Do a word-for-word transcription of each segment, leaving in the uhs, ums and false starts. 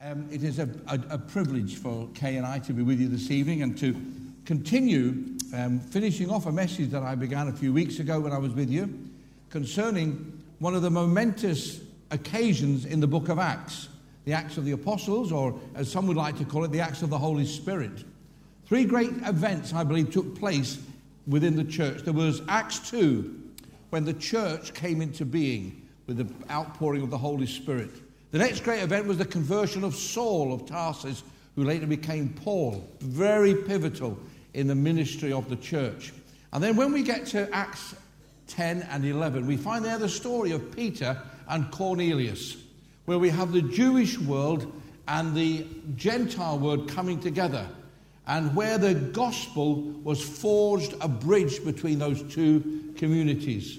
Um, it is a, a, a privilege for Kay and I to be with you this evening and to continue um, finishing off a message that I began a few weeks ago when I was with you concerning one of the momentous occasions in the book of Acts, the Acts of the Apostles, or as some would like to call it, the Acts of the Holy Spirit. Three great events, I believe, took place within the church. There was Acts two, when the church came into being with the outpouring of the Holy Spirit. The next great event was the conversion of Saul of Tarsus, who later became Paul. Very pivotal in the ministry of the church. And then when we get to Acts ten and eleven, we find there the story of Peter and Cornelius, where we have the Jewish world and the Gentile world coming together, and where the gospel was forged a bridge between those two communities.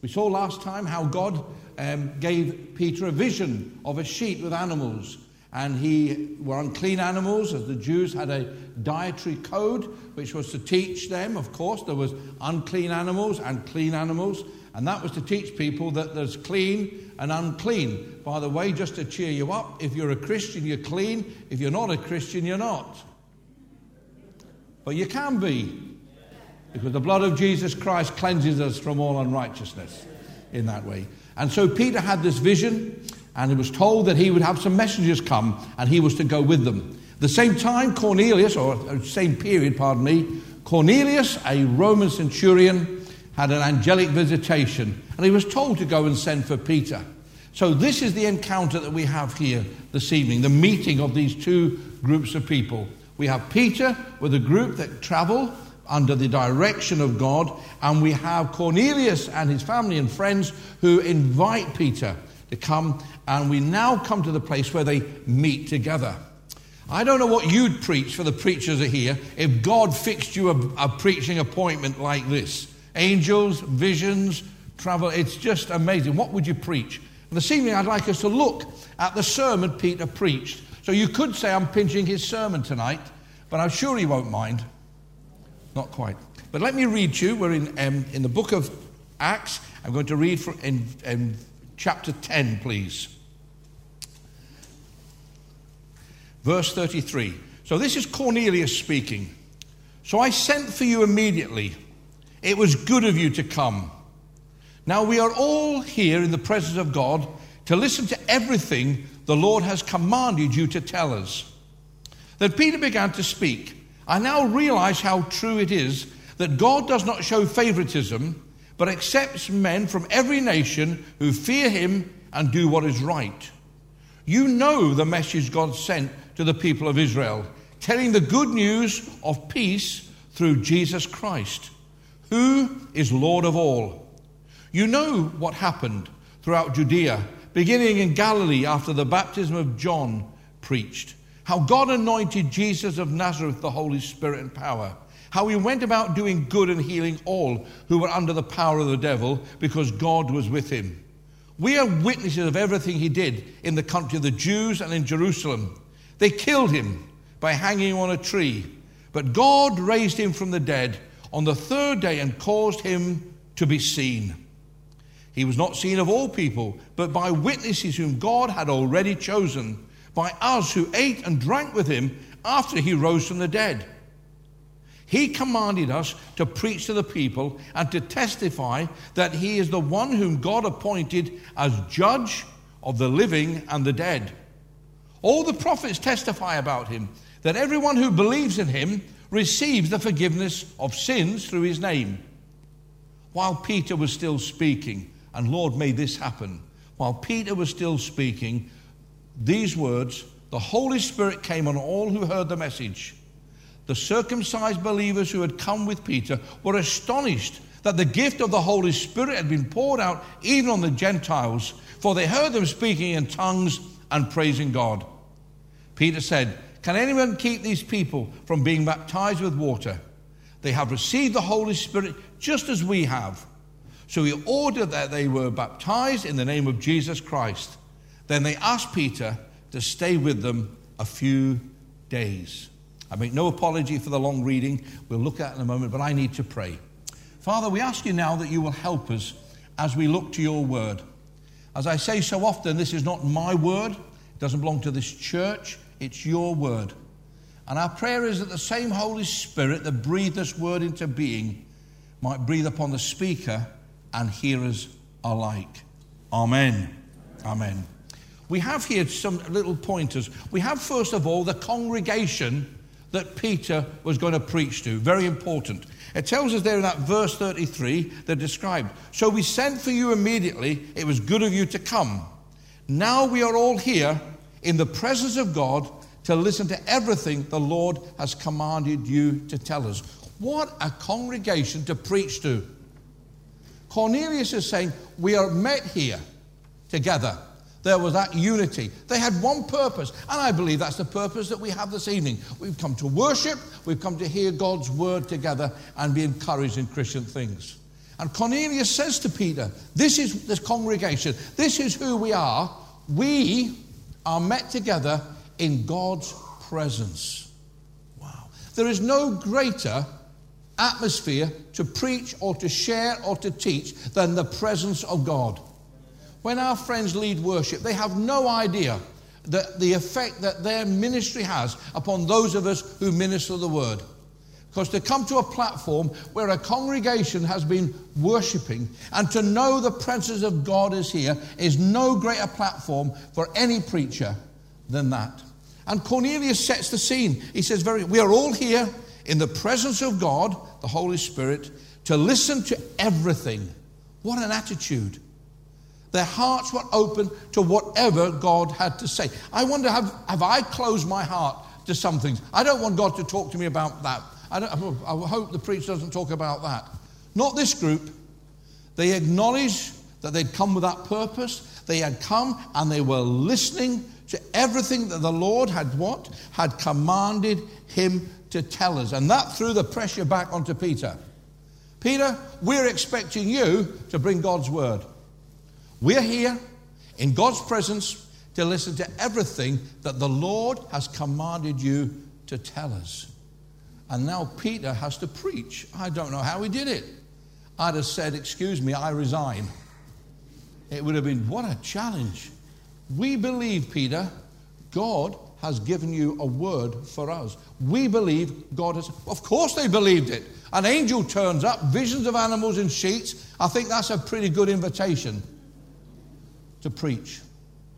We saw last time how God um, gave Peter a vision of a sheep with animals, and he were unclean animals, as the Jews had a dietary code which was to teach them. Of course, there was unclean animals and clean animals, and that was to teach people that there's clean and unclean. By the way, just to cheer you up, if you're a Christian, you're clean. If you're not a Christian, you're not. But you can be, because the blood of Jesus Christ cleanses us from all unrighteousness in that way. And so Peter had this vision, and he was told that he would have some messengers come, and he was to go with them. At the same time, Cornelius, or same period, pardon me, Cornelius, a Roman centurion, had an angelic visitation, and he was told to go and send for Peter. So this is the encounter that we have here this evening, the meeting of these two groups of people. We have Peter with a group that travel under the direction of God, and we have Cornelius and his family and friends who invite Peter to come, and we now come to the place where they meet together. I don't know what you'd preach for the preachers here if God fixed you a, a preaching appointment like this. Angels, visions, travel, it's just amazing. What would you preach? And this evening I'd like us to look at the sermon Peter preached. So you could say I'm pinching his sermon tonight, but I'm sure he won't mind. Not quite. But let me read to you. We're in um, in the book of Acts. I'm going to read from in, in chapter ten, please. Verse thirty-three. So this is Cornelius speaking. So I sent for you immediately. It was good of you to come. Now we are all here in the presence of God to listen to everything the Lord has commanded you to tell us. Then Peter began to speak. I now realize how true it is that God does not show favoritism, but accepts men from every nation who fear him and do what is right. You know the message God sent to the people of Israel, telling the good news of peace through Jesus Christ, who is Lord of all. You know what happened throughout Judea, beginning in Galilee after the baptism of John preached, how God anointed Jesus of Nazareth, the Holy Spirit and power, how he went about doing good and healing all who were under the power of the devil, because God was with him. We are witnesses of everything he did in the country of the Jews and in Jerusalem. They killed him by hanging on a tree, but God raised him from the dead on the third day and caused him to be seen. He was not seen of all people, but by witnesses whom God had already chosen, by us who ate and drank with him after he rose from the dead. He commanded us to preach to the people and to testify that he is the one whom God appointed as judge of the living and the dead. All the prophets testify about him, that everyone who believes in him receives the forgiveness of sins through his name. While Peter was still speaking, and Lord, may this happen, while Peter was still speaking these words, the Holy Spirit came on all who heard the message. The circumcised believers who had come with Peter were astonished that the gift of the Holy Spirit had been poured out even on the Gentiles, for they heard them speaking in tongues and praising God. Peter said, "Can anyone keep these people from being baptized with water? They have received the Holy Spirit just as we have." So he ordered that they were baptized in the name of Jesus Christ. Then they asked Peter to stay with them a few days. I make no apology for the long reading. We'll look at it in a moment, but I need to pray. Father, we ask you now that you will help us as we look to your word. As I say so often, this is not my word, doesn't belong to this church. It's your word. And our prayer is that the same Holy Spirit that breathed this word into being might breathe upon the speaker and hearers alike. Amen. Amen. Amen. We have here some little pointers. We have, first of all, the congregation that Peter was going to preach to. Very important. It tells us there in that verse thirty-three, they're described. So we sent for you immediately. It was good of you to come. Now we are all here in the presence of God to listen to everything the Lord has commanded you to tell us. What a congregation to preach to. Cornelius is saying, we are met here together. There was that unity. They had one purpose, and I believe that's the purpose that we have this evening. We've come to worship, we've come to hear God's word together and be encouraged in Christian things. And Cornelius says to Peter, this is this congregation, this is who we are. We are met together in God's presence. Wow. There is no greater atmosphere to preach or to share or to teach than the presence of God. When our friends lead worship, they have no idea that the effect that their ministry has upon those of us who minister the word. Because to come to a platform where a congregation has been worshiping and to know the presence of God is here is no greater platform for any preacher than that. And Cornelius sets the scene. He says, "Very, we are all here in the presence of God, the Holy Spirit, to listen to everything." What an attitude. Their hearts were open to whatever God had to say. I wonder, have, have I closed my heart to some things? I don't want God to talk to me about that. I, don't, I hope the preacher doesn't talk about that. Not this group. They acknowledged that they'd come with that purpose. They had come and they were listening to everything that the Lord had what? Had commanded him to tell us. And that threw the pressure back onto Peter. Peter, we're expecting you to bring God's word. We're here in God's presence to listen to everything that the Lord has commanded you to tell us. And now Peter has to preach. I don't know how he did it. I'd have said, excuse me, I resign. It would have been, what a challenge. We believe, Peter, God has given you a word for us. We believe God has... Of course they believed it. An angel turns up, visions of animals in sheets. I think that's a pretty good invitation to preach.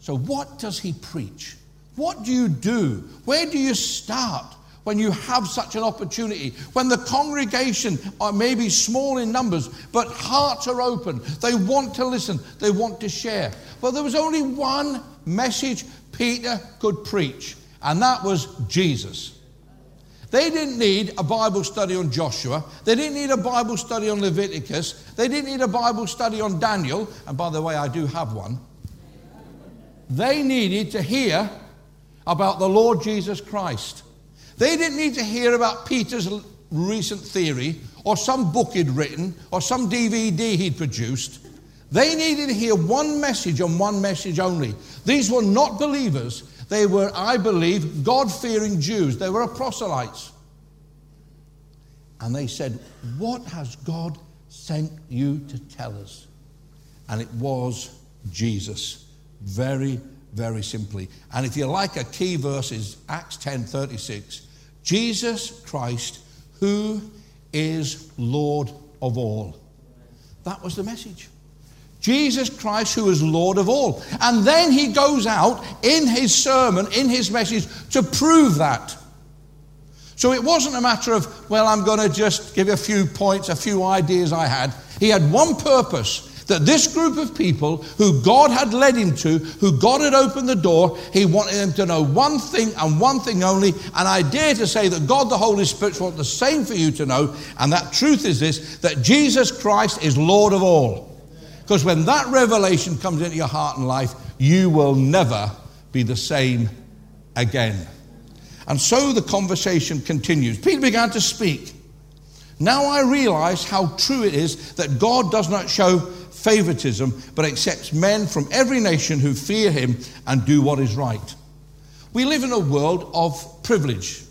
So what does he preach? What do you do? Where do you start when you have such an opportunity? When the congregation are maybe small in numbers, but hearts are open. They want to listen. They want to share. Well, there was only one message Peter could preach, and that was Jesus. They didn't need a Bible study on Joshua. They didn't need a Bible study on Leviticus. They didn't need a Bible study on Daniel. And by the way, I do have one. They needed to hear about the Lord Jesus Christ. They didn't need to hear about Peter's recent theory or some book he'd written or some D V D he'd produced. They needed to hear one message and one message only. These were not believers. They were, I believe, God-fearing Jews. They were proselytes. And they said, what has God sent you to tell us? And it was Jesus. Very, very simply. And if you like, a key verse is Acts ten thirty-six. Jesus Christ, who is Lord of all. That was the message. Jesus Christ, who is Lord of all. And then he goes out in his sermon, in his message, to prove that. So it wasn't a matter of, well, I'm going to just give a few points, a few ideas I had. He had one purpose, that this group of people who God had led him to, who God had opened the door, he wanted them to know one thing and one thing only. And I dare to say that God the Holy Spirit wants the same for you to know. And that truth is this, that Jesus Christ is Lord of all. Because when that revelation comes into your heart and life, you will never be the same again. And so the conversation continues. Peter began to speak. Now I realize how true it is that God does not show favoritism, but accepts men from every nation who fear him and do what is right. We live in a world of privilege.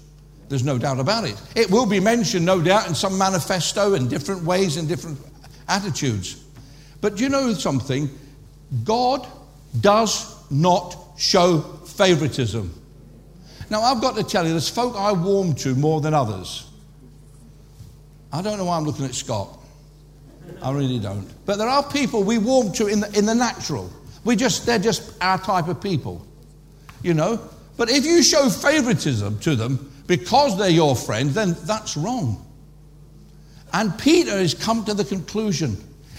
There's no doubt about it. It will be mentioned, no doubt, in some manifesto in different ways and different attitudes. But do you know something? God does not show favoritism. Now, I've got to tell you, there's folk I warm to more than others. I don't know why I'm looking at Scott. I really don't. But there are people we warm to in the, in the natural. We just, they're just our type of people, you know. But if you show favoritism to them because they're your friend, then that's wrong. And Peter has come to the conclusion.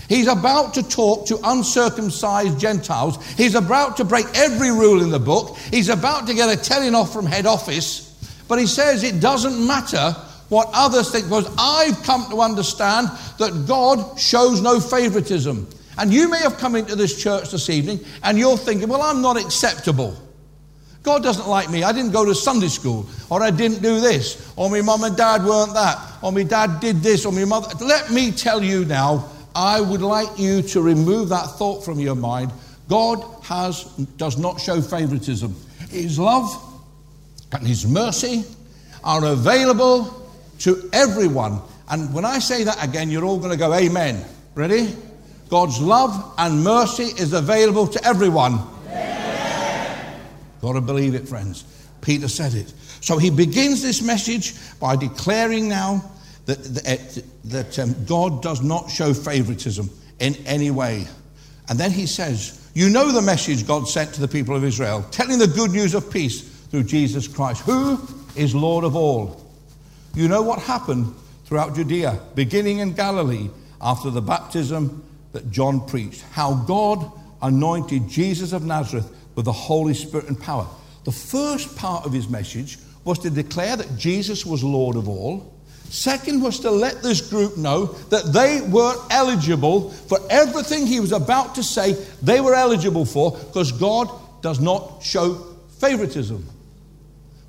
He's about to talk to uncircumcised Gentiles. He's about to break every rule in the book. He's about to get a telling off from head office. But he says it doesn't matter what others think, because I've come to understand that God shows no favoritism. And you may have come into this church this evening and you're thinking, well, I'm not acceptable. God doesn't like me. I didn't go to Sunday school, or I didn't do this, or my mum and dad weren't that, or my dad did this, or my mother. Let me tell you now, I would like you to remove that thought from your mind. God has does not show favoritism. His love and His mercy are available to everyone. And when I say that again, you're all going to go, amen. Ready? God's love and mercy is available to everyone. Got to believe it, friends. Peter said it. So he begins this message by declaring now that, that, that um, God does not show favoritism in any way. And then he says, you know the message God sent to the people of Israel, telling the good news of peace through Jesus Christ, who is Lord of all. You know what happened throughout Judea, beginning in Galilee, after the baptism that John preached, how God anointed Jesus of Nazareth with the Holy Spirit and power. The first part of his message was to declare that Jesus was Lord of all. Second was to let this group know that they were eligible for everything he was about to say they were eligible for, because God does not show favoritism.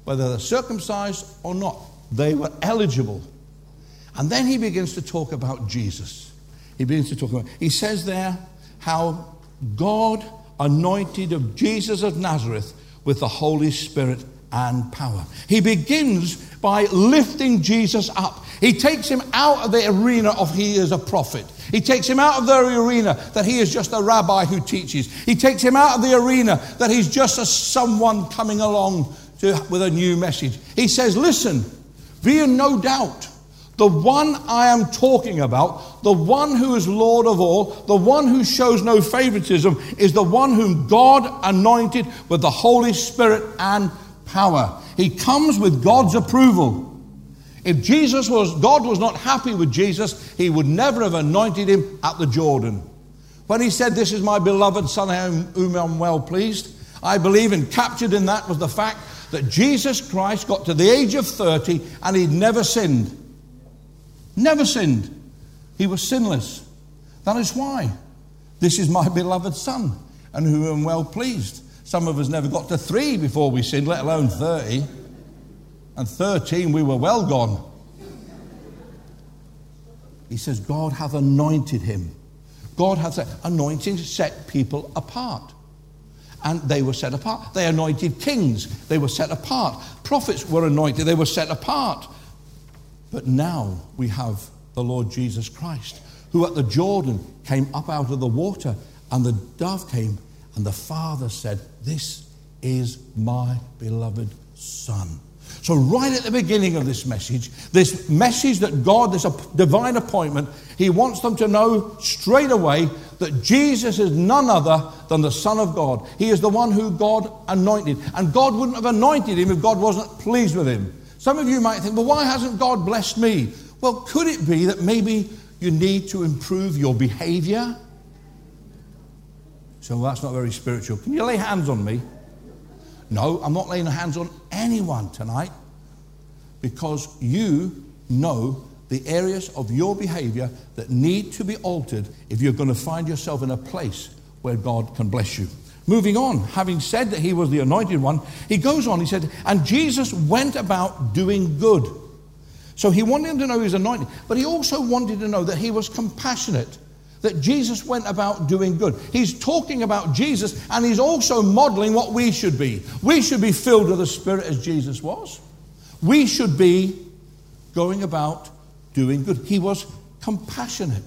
Whether they're circumcised or not, they were eligible. And then he begins to talk about Jesus. He begins to talk about, he says there how God anointed of Jesus of Nazareth with the Holy Spirit and power. He begins by lifting Jesus up. He takes him out of the arena of he is a prophet. He takes him out of the arena that he is just a rabbi who teaches. He takes him out of the arena that he's just a someone coming along to, with a new message. He says, listen, be in no doubt. The one I am talking about, the one who is Lord of all, the one who shows no favoritism, is the one whom God anointed with the Holy Spirit and power. He comes with God's approval. If Jesus was, God was not happy with Jesus, he would never have anointed him at the Jordan. When he said, this is my beloved Son, whom I am well pleased, I believe, and captured in that was the fact that Jesus Christ got to the age of thirty and he'd never sinned. Never sinned. He was sinless. That is why. This is my beloved Son, and whom I am well pleased. Some of us never got to three before we sinned, let alone thirty. And thirteen, we were well gone. He says, God hath anointed him. God hath anointed, set people apart. And they were set apart. They anointed kings. They were set apart. Prophets were anointed. They were set apart. But now we have the Lord Jesus Christ, who at the Jordan came up out of the water, and the dove came, and the Father said, this is my beloved Son. So right at the beginning of this message, this message that God, this divine appointment, he wants them to know straight away that Jesus is none other than the Son of God. He is the one who God anointed. And God wouldn't have anointed him if God wasn't pleased with him. Some of you might think, well, why hasn't God blessed me? Well, could it be that maybe you need to improve your behavior? So well, that's not very spiritual. Can you lay hands on me? No, I'm not laying hands on anyone tonight, because you know the areas of your behavior that need to be altered if you're going to find yourself in a place where God can bless you. Moving on, having said that he was the anointed one, he goes on, he said, and Jesus went about doing good. So he wanted him to know he was anointed, but he also wanted to know that he was compassionate, that Jesus went about doing good. He's talking about Jesus, and he's also modeling what we should be. We should be filled with the Spirit as Jesus was. We should be going about doing good. He was compassionate.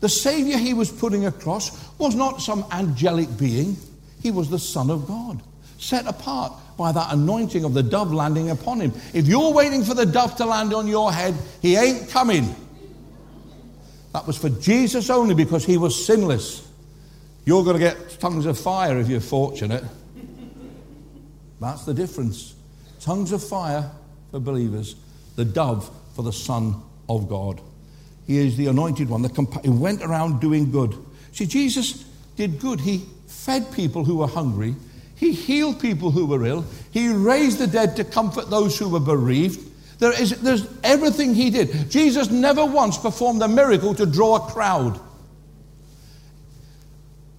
The Savior he was putting across was not some angelic being. He was the Son of God, set apart by that anointing of the dove landing upon him. If you're waiting for the dove to land on your head, he ain't coming. That was for Jesus only, because he was sinless. You're going to get tongues of fire if you're fortunate. That's the difference. Tongues of fire for believers, the dove for the Son of God. He is the anointed one, the compa- who went around doing good. See, Jesus did good. He fed people who were hungry. He healed people who were ill. He raised the dead to comfort those who were bereaved. There is, there's everything he did. Jesus never once performed a miracle to draw a crowd.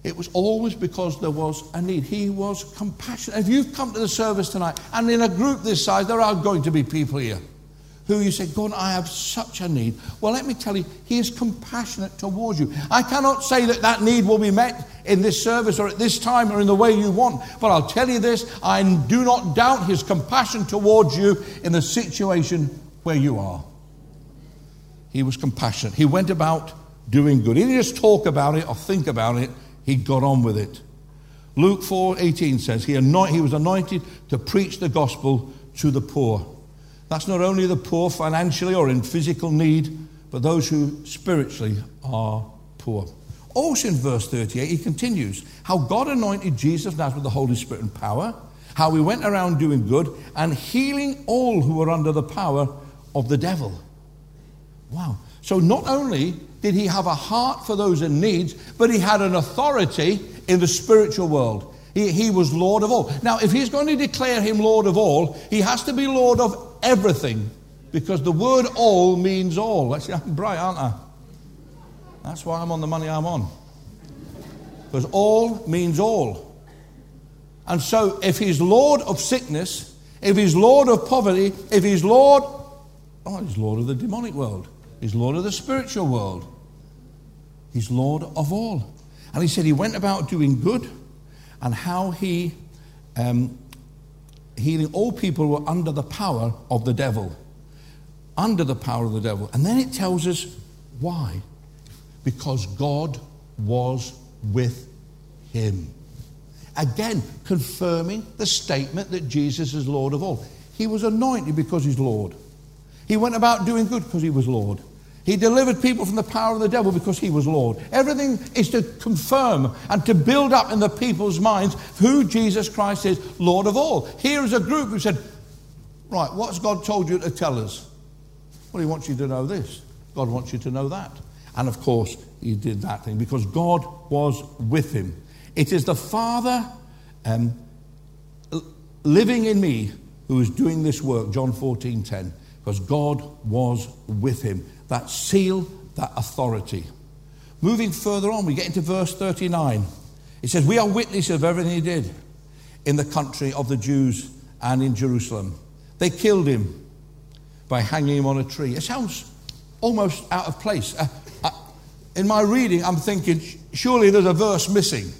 It was always because there was a need. He was compassionate. If you've come to the service tonight, and in a group this size, there are going to be people here who you say, God, I have such a need. Well, let me tell you, he is compassionate towards you. I cannot say that that need will be met in this service or at this time or in the way you want, but I'll tell you this, I do not doubt his compassion towards you in the situation where you are. He was compassionate. He went about doing good. He didn't just talk about it or think about it. He got on with it. Luke four eighteen says, he, anoint, he was anointed to preach the gospel to the poor. That's not only the poor financially or in physical need, but those who spiritually are poor. Also in verse thirty-eight, he continues, how God anointed Jesus now with the Holy Spirit and power, how he went around doing good and healing all who were under the power of the devil. Wow. So not only did he have a heart for those in need, but he had an authority in the spiritual world. He, he was Lord of all. Now, if he's going to declare him Lord of all, he has to be Lord of everything, because the word all means all. Actually, I'm bright, aren't I? That's why I'm on the money I'm on. Because all means all. And so if he's Lord of sickness, if he's Lord of poverty, if he's Lord, oh, he's Lord of the demonic world. He's Lord of the spiritual world. He's Lord of all. And he said he went about doing good, and how he... Um, healing all people who were under the power of the devil. Under the power of the devil. And then it tells us why. Because God was with him. Again, confirming the statement that Jesus is Lord of all. He was anointed because he's Lord. He went about doing good because he was Lord. He delivered people from the power of the devil because he was Lord. Everything is to confirm and to build up in the people's minds who Jesus Christ is, Lord of all. Here is a group who said, right, what's God told you to tell us? Well, he wants you to know this. God wants you to know that. And of course, he did that thing because God was with him. It is the Father um, living in me who is doing this work, John fourteen ten, because God was with him. That seal, that authority. Moving further on, we get into verse thirty-nine. It says, we are witnesses of everything he did in the country of the Jews and in Jerusalem. They killed him by hanging him on a tree. It sounds almost out of place. Uh, uh, in my reading, I'm thinking, surely there's a verse missing.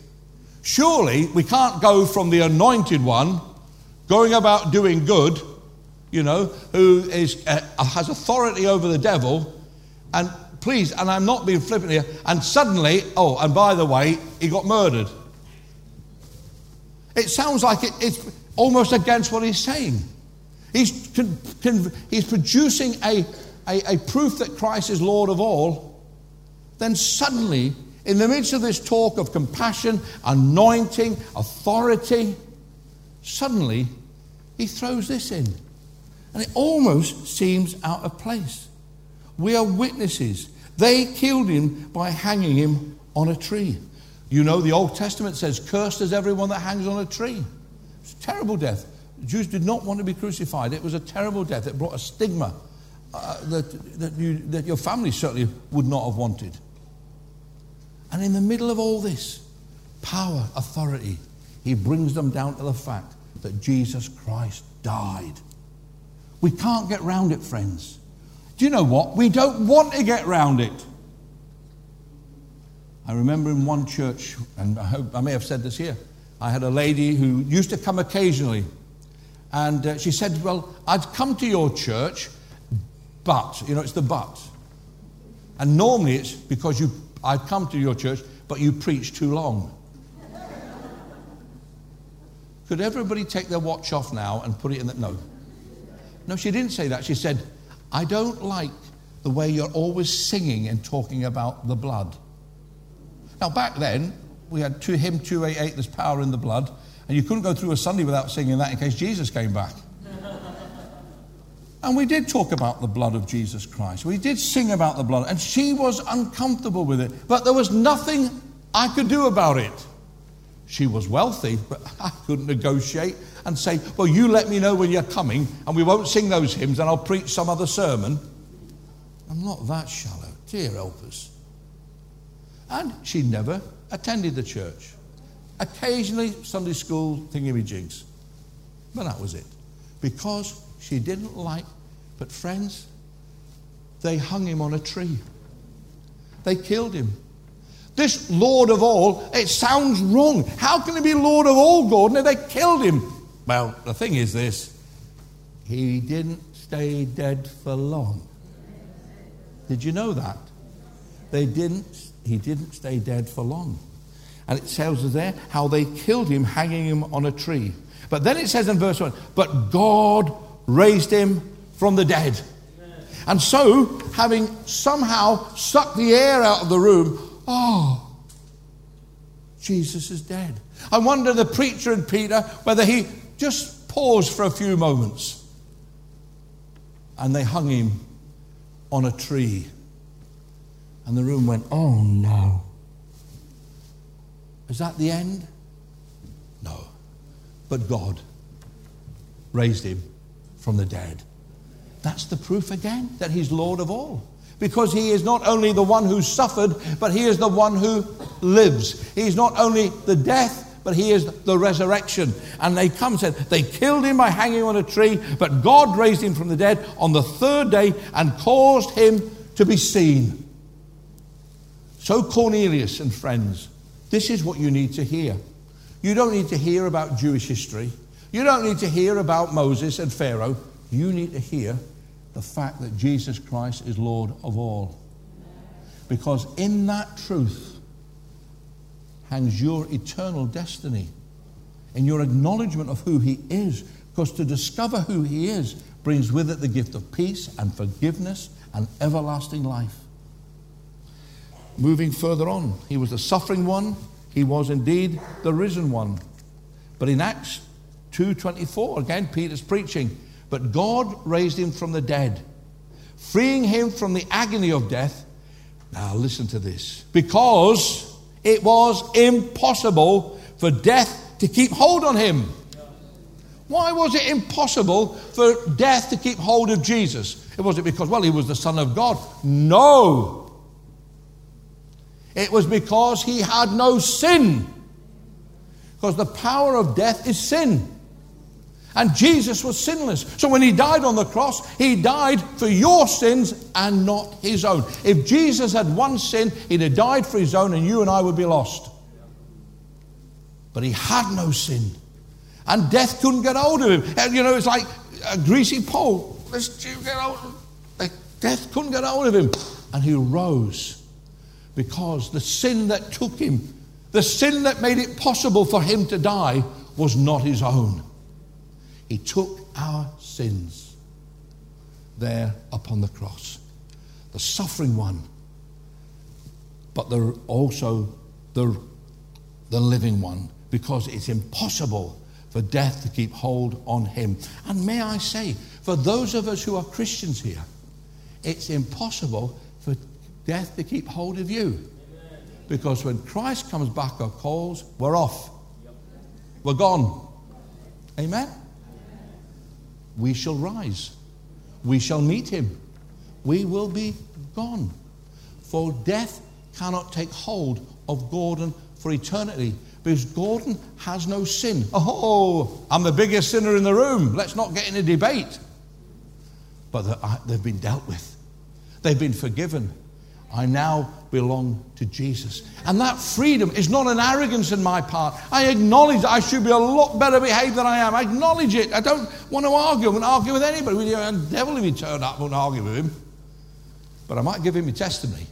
Surely we can't go from the anointed one going about doing good, you know, who is uh, has authority over the devil, and please, and I'm not being flippant here, and suddenly, oh, and by the way, he got murdered. It sounds like it, it's almost against what he's saying. He's, con, con, he's producing a, a, a proof that Christ is Lord of all. Then suddenly, in the midst of this talk of compassion, anointing, authority, suddenly he throws this in. And it almost seems out of place. We are witnesses. They killed him by hanging him on a tree. You know, the Old Testament says, cursed is everyone that hangs on a tree. It's a terrible death. The Jews did not want to be crucified. It was a terrible death. It brought a stigma uh, that, that, you, that your family certainly would not have wanted. And in the middle of all this, power, authority, he brings them down to the fact that Jesus Christ died. We can't get round it, friends. Do you know what? We don't want to get round it. I remember in one church, and I hope I may have said this here, I had a lady who used to come occasionally, and uh, she said, well, I've come to your church, but, you know, it's the but. And normally it's because you, I've come to your church, but you preach too long. could everybody take their watch off now and put it in the... No. No, she didn't say that. She said, I don't like the way you're always singing and talking about the blood. Now, back then, we had two, hymn two eighty-eight, There's Power in the Blood, and you couldn't go through a Sunday without singing that in case Jesus came back. And we did talk about the blood of Jesus Christ. We did sing about the blood, and she was uncomfortable with it. But there was nothing I could do about it. She was wealthy, but I couldn't negotiate and say, well, you let me know when you're coming, and we won't sing those hymns, and I'll preach some other sermon. I'm not that shallow. Dear help us. And she never attended the church. Occasionally, Sunday school thingy-me-jigs. But that was it. Because she didn't like, but friends, they hung him on a tree. They killed him. This Lord of all, it sounds wrong. How can he be Lord of all, Gordon, if they killed him? Well, the thing is this. He didn't stay dead for long. Did you know that? They didn't, he didn't stay dead for long. And it tells us there how they killed him, hanging him on a tree. But then it says in verse one, but God raised him from the dead. Amen. And so, having somehow sucked the air out of the room, oh, Jesus is dead. I wonder the preacher and Peter, whether he just paused for a few moments. And they hung him on a tree. And the room went, oh no. Is that the end? No. But God raised him from the dead. That's the proof again that he's Lord of all. Because he is not only the one who suffered, but he is the one who lives. He's not only the death, but he is the resurrection. And they come and said, they killed him by hanging on a tree, but God raised him from the dead on the third day and caused him to be seen. So Cornelius and friends, this is what you need to hear. You don't need to hear about Jewish history. You don't need to hear about Moses and Pharaoh. You need to hear the fact that Jesus Christ is Lord of all. Because in that truth hangs your eternal destiny and your acknowledgement of who he is. Because to discover who he is brings with it the gift of peace and forgiveness and everlasting life. Moving further on, he was the suffering one. He was indeed the risen one. But in Acts two twenty-four, again, Peter's preaching. But God raised him from the dead, freeing him from the agony of death. Now listen to this. Because it was impossible for death to keep hold on him. Why was it impossible for death to keep hold of Jesus? It wasn't because, well, he was the Son of God. No. It was because he had no sin. Because the power of death is sin. And Jesus was sinless. So when he died on the cross, he died for your sins and not his own. If Jesus had one sin, he'd have died for his own and you and I would be lost. But he had no sin. And death couldn't get hold of him. And, you know, it's like a greasy pole. Let's get hold. Like death couldn't get hold of him. And he rose. Because the sin that took him, the sin that made it possible for him to die, was not his own. He took our sins there upon the cross. The suffering one, but the, also the, the living one, because it's impossible for death to keep hold on him. And may I say, for those of us who are Christians here, it's impossible for death to keep hold of you. Amen. Because when Christ comes back or calls, we're off. We're gone. Amen? Amen? We shall rise. We shall meet him. We will be gone. For death cannot take hold of Gordon for eternity. Because Gordon has no sin. Oh, I'm the biggest sinner in the room. Let's not get in a debate. But they've been dealt with. They've been forgiven. I now belong to Jesus. And that freedom is not an arrogance on my part. I acknowledge that I should be a lot better behaved than I am. I acknowledge it. I don't want to argue. I wouldn't argue with anybody. The devil, if he turned up, I wouldn't argue with him. But I might give him a testimony.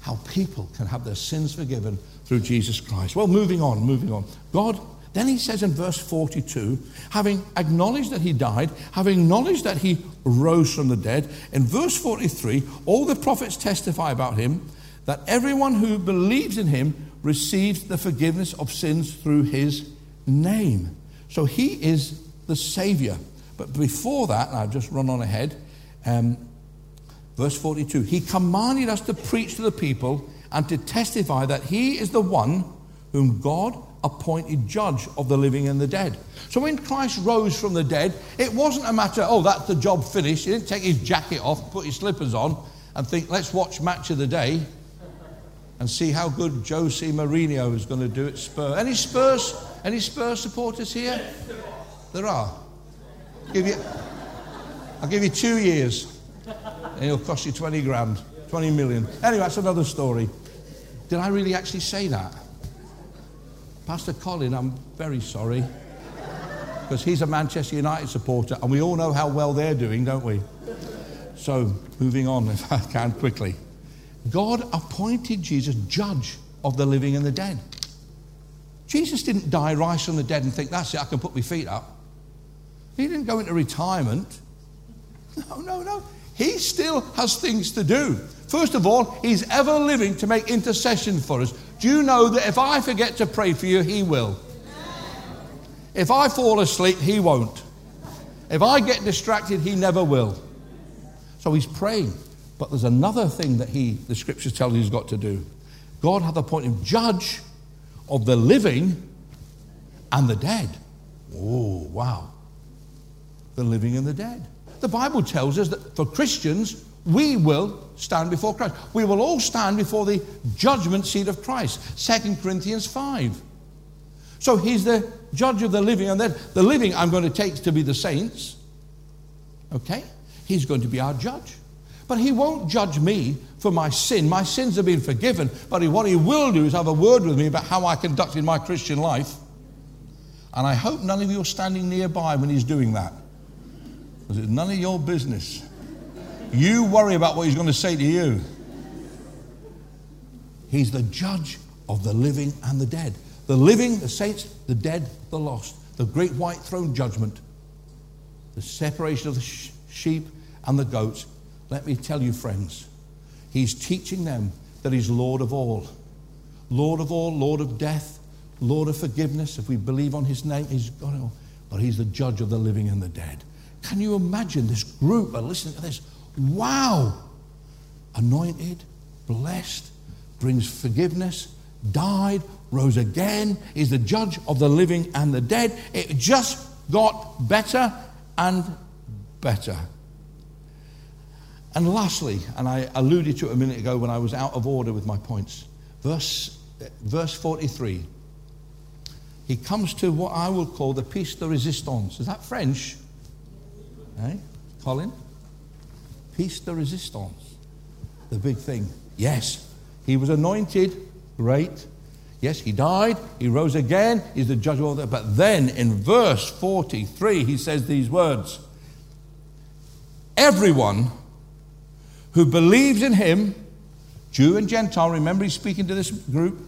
How people can have their sins forgiven through Jesus Christ. Well, moving on, moving on. God Then he says in verse forty-two, having acknowledged that he died, having acknowledged that he rose from the dead, in verse forty-three, all the prophets testify about him, that everyone who believes in him receives the forgiveness of sins through his name. So he is the Savior. But before that, and I've just run on ahead, um, verse forty-two, he commanded us to preach to the people and to testify that he is the one whom God appointed judge of the living and the dead. So when Christ rose from the dead, it wasn't a matter, oh, that's the job finished. He didn't take his jacket off, put his slippers on and think, let's watch Match of the Day and see how good Jose Mourinho is going to do at Spurs. Any Spurs, any Spurs supporters here? There are. I'll give you, I'll give you two years and it'll cost you twenty grand, twenty million. Anyway, that's another story. Did I really actually say that? Pastor Colin, I'm very sorry, because he's a Manchester United supporter and we all know how well they're doing, don't we? So, moving on if I can quickly. God appointed Jesus judge of the living and the dead. Jesus didn't die, rise from the dead and think, that's it, I can put my feet up. He didn't go into retirement. No, no, no. He still has things to do. First of all, he's ever living to make intercession for us. Do you know that if I forget to pray for you, he will? If I fall asleep, he won't. If I get distracted, he never will. So he's praying. But there's another thing that he, the scriptures tell us he's got to do. God hath appointed him judge of the living and the dead. Oh, wow. The living and the dead. The Bible tells us that for Christians, we will stand before Christ. We will all stand before the judgment seat of Christ. Second Corinthians five. So he's the judge of the living and the dead. The living I'm going to take to be the saints. Okay? He's going to be our judge. But he won't judge me for my sin. My sins have been forgiven. But what he will do is have a word with me about how I conducted my Christian life. And I hope none of you are standing nearby when he's doing that, because it's none of your business. You worry about what he's going to say to you. He's the judge of the living and the dead. The living, the saints, the dead, the lost. The great white throne judgment. The separation of the sh- sheep and the goats. Let me tell you, friends, he's teaching them that he's Lord of all. Lord of all, Lord of death, Lord of forgiveness. If we believe on his name, he's got it all. But he's the judge of the living and the dead. Can you imagine this group are listening to this? Wow! Anointed, blessed, brings forgiveness, died, rose again, is the judge of the living and the dead. It just got better and better. And lastly, and I alluded to it a minute ago when I was out of order with my points, verse, verse forty-three, he comes to what I will call the piece de resistance. Is that French? Eh? Colin? Piece de resistance, the big thing. Yes, he was anointed, great. Yes, he died, he rose again, he's the judge of all that. But then in verse forty-three, he says these words, everyone who believes in him, Jew and Gentile, remember he's speaking to this group,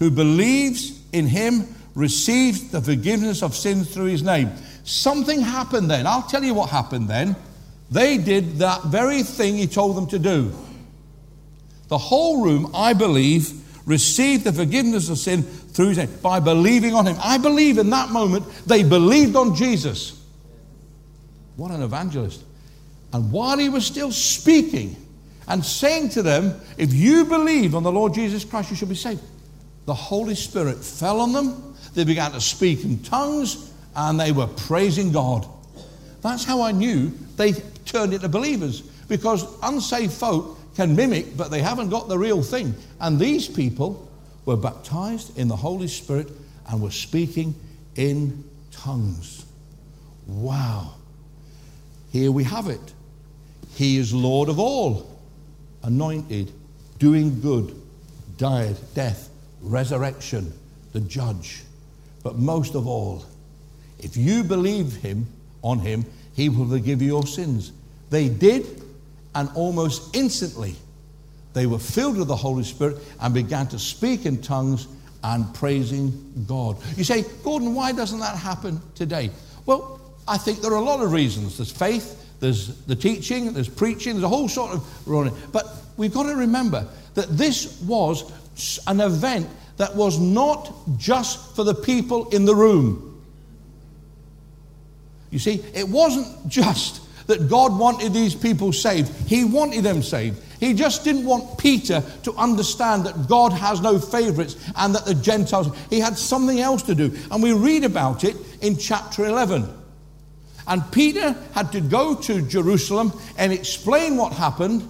who believes in him receives the forgiveness of sins through his name. Something happened then. I'll tell you what happened then. They did that very thing he told them to do. The whole room, I believe, received the forgiveness of sin through his name by believing on him. I believe in that moment they believed on Jesus. What an evangelist. And while he was still speaking and saying to them, if you believe on the Lord Jesus Christ, you shall be saved, the Holy Spirit fell on them. They began to speak in tongues and they were praising God. That's how I knew they turned into believers, because unsaved folk can mimic, but they haven't got the real thing. And these people were baptized in the Holy Spirit and were speaking in tongues. Wow. Here we have it. He is Lord of all. Anointed, doing good, died, death, resurrection, the judge. But most of all, if you believe him, on him, he will forgive you your sins. They did, and almost instantly, they were filled with the Holy Spirit and began to speak in tongues and praising God. You say, Gordon, why doesn't that happen today? Well, I think there are a lot of reasons. There's faith, there's the teaching, there's preaching, there's a whole sort of... But we've got to remember that this was an event that was not just for the people in the room. You see, it wasn't just that God wanted these people saved. He wanted them saved. He just didn't want Peter to understand that God has no favorites and that the Gentiles... He had something else to do. And we read about it in chapter eleven. And Peter had to go to Jerusalem and explain what happened.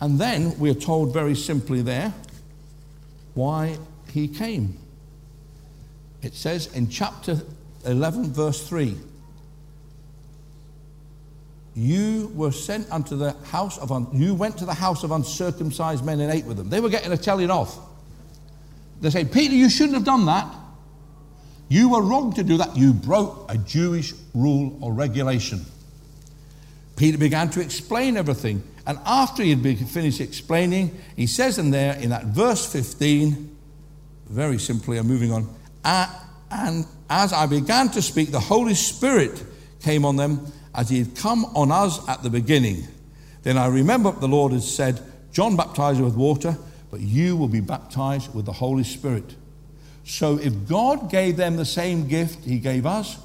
And then we are told very simply there why he came. It says in chapter eleven, verse three, You were sent unto the house of, un- you went to the house of uncircumcised men and ate with them. They were getting a telling off. They say, Peter, you shouldn't have done that. You were wrong to do that. You broke a Jewish rule or regulation. Peter began to explain everything. And after he had finished explaining, he says in there, in that verse fifteen, very simply, I'm moving on, and as I began to speak, the Holy Spirit came on them as he had come on us at the beginning. Then I remember the Lord had said, John baptized with water, but you will be baptized with the Holy Spirit. So if God gave them the same gift he gave us,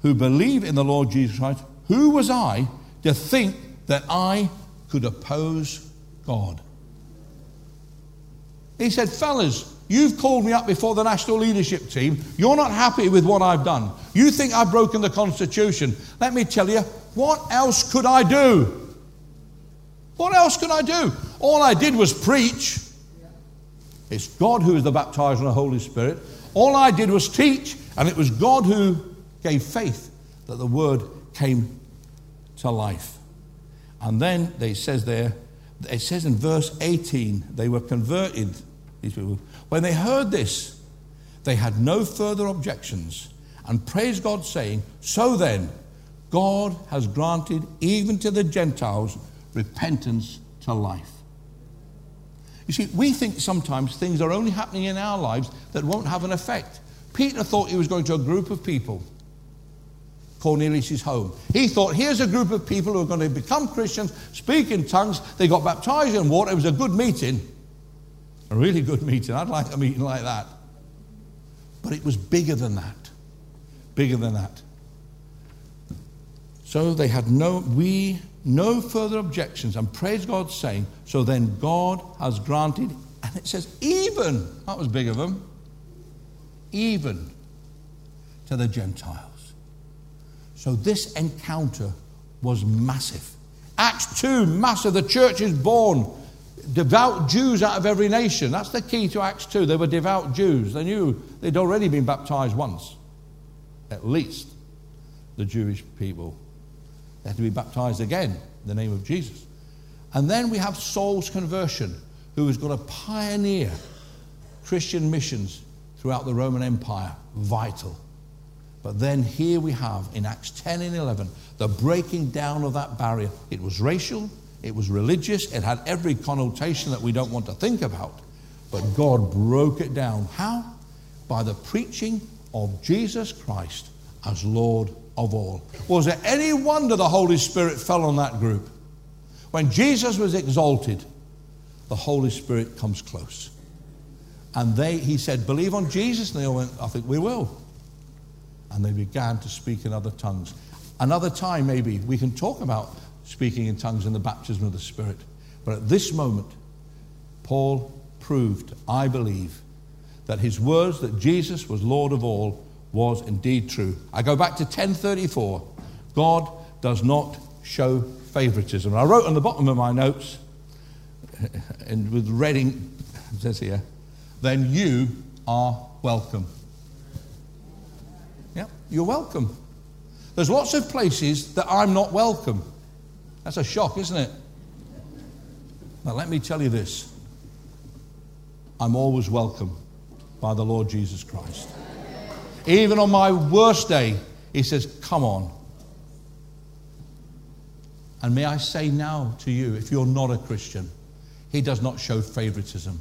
who believe in the Lord Jesus Christ, who was I to think that I could oppose God? He said, fellas, you've called me up before the national leadership team. You're not happy with what I've done. You think I've broken the Constitution. Let me tell you, what else could I do? What else could I do? All I did was preach. It's God who is the baptizer of the Holy Spirit. All I did was teach, and it was God who gave faith that the word came to life. And then they says there, it says in verse eighteen, they were converted, these people. When they heard this, they had no further objections and praised God, saying, so then, God has granted even to the Gentiles repentance to life. You see, we think sometimes things are only happening in our lives that won't have an effect. Peter thought he was going to a group of people. Cornelius' home. He thought, here's a group of people who are going to become Christians, speak in tongues. They got baptized in water. It was a good meeting. A really good meeting. I'd like a meeting like that. But it was bigger than that. Bigger than that. So they had no, we, no further objections. And praise God, saying, so then God has granted, and it says, even, that was big of them, even to the Gentiles. So this encounter was massive. Acts two, massive. The church is born. Devout Jews out of every nation. That's the key to Acts two. They were devout Jews. They knew they'd already been baptized once. At least the Jewish people. They had to be baptized again in the name of Jesus. And then we have Saul's conversion, who was going to pioneer Christian missions throughout the Roman Empire. Vital. But then here we have in Acts ten and eleven, the breaking down of that barrier. It was racial, it was religious, it had every connotation that we don't want to think about. But God broke it down. How? By the preaching of Jesus Christ as Lord of all. Was there any wonder the Holy Spirit fell on that group? When Jesus was exalted, the Holy Spirit comes close. And they, he said, believe on Jesus. And they all went, I think we will. And they began to speak in other tongues. Another time, maybe, we can talk about speaking in tongues and the baptism of the Spirit. But at this moment, Paul proved, I believe, that his words that Jesus was Lord of all was indeed true. I go back to ten thirty-four. God does not show favoritism. And I wrote on the bottom of my notes, and with reading, it says here, then you are welcome. Yeah, you're welcome. There's lots of places that I'm not welcome. That's a shock, isn't it? Now let me tell you this. I'm always welcome by the Lord Jesus Christ. Even on my worst day, he says, come on. And may I say now to you, if you're not a Christian, he does not show favoritism.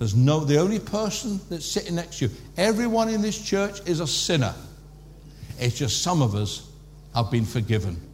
There's no, the only person that's sitting next to you, everyone in this church is a sinner. It's just some of us have been forgiven.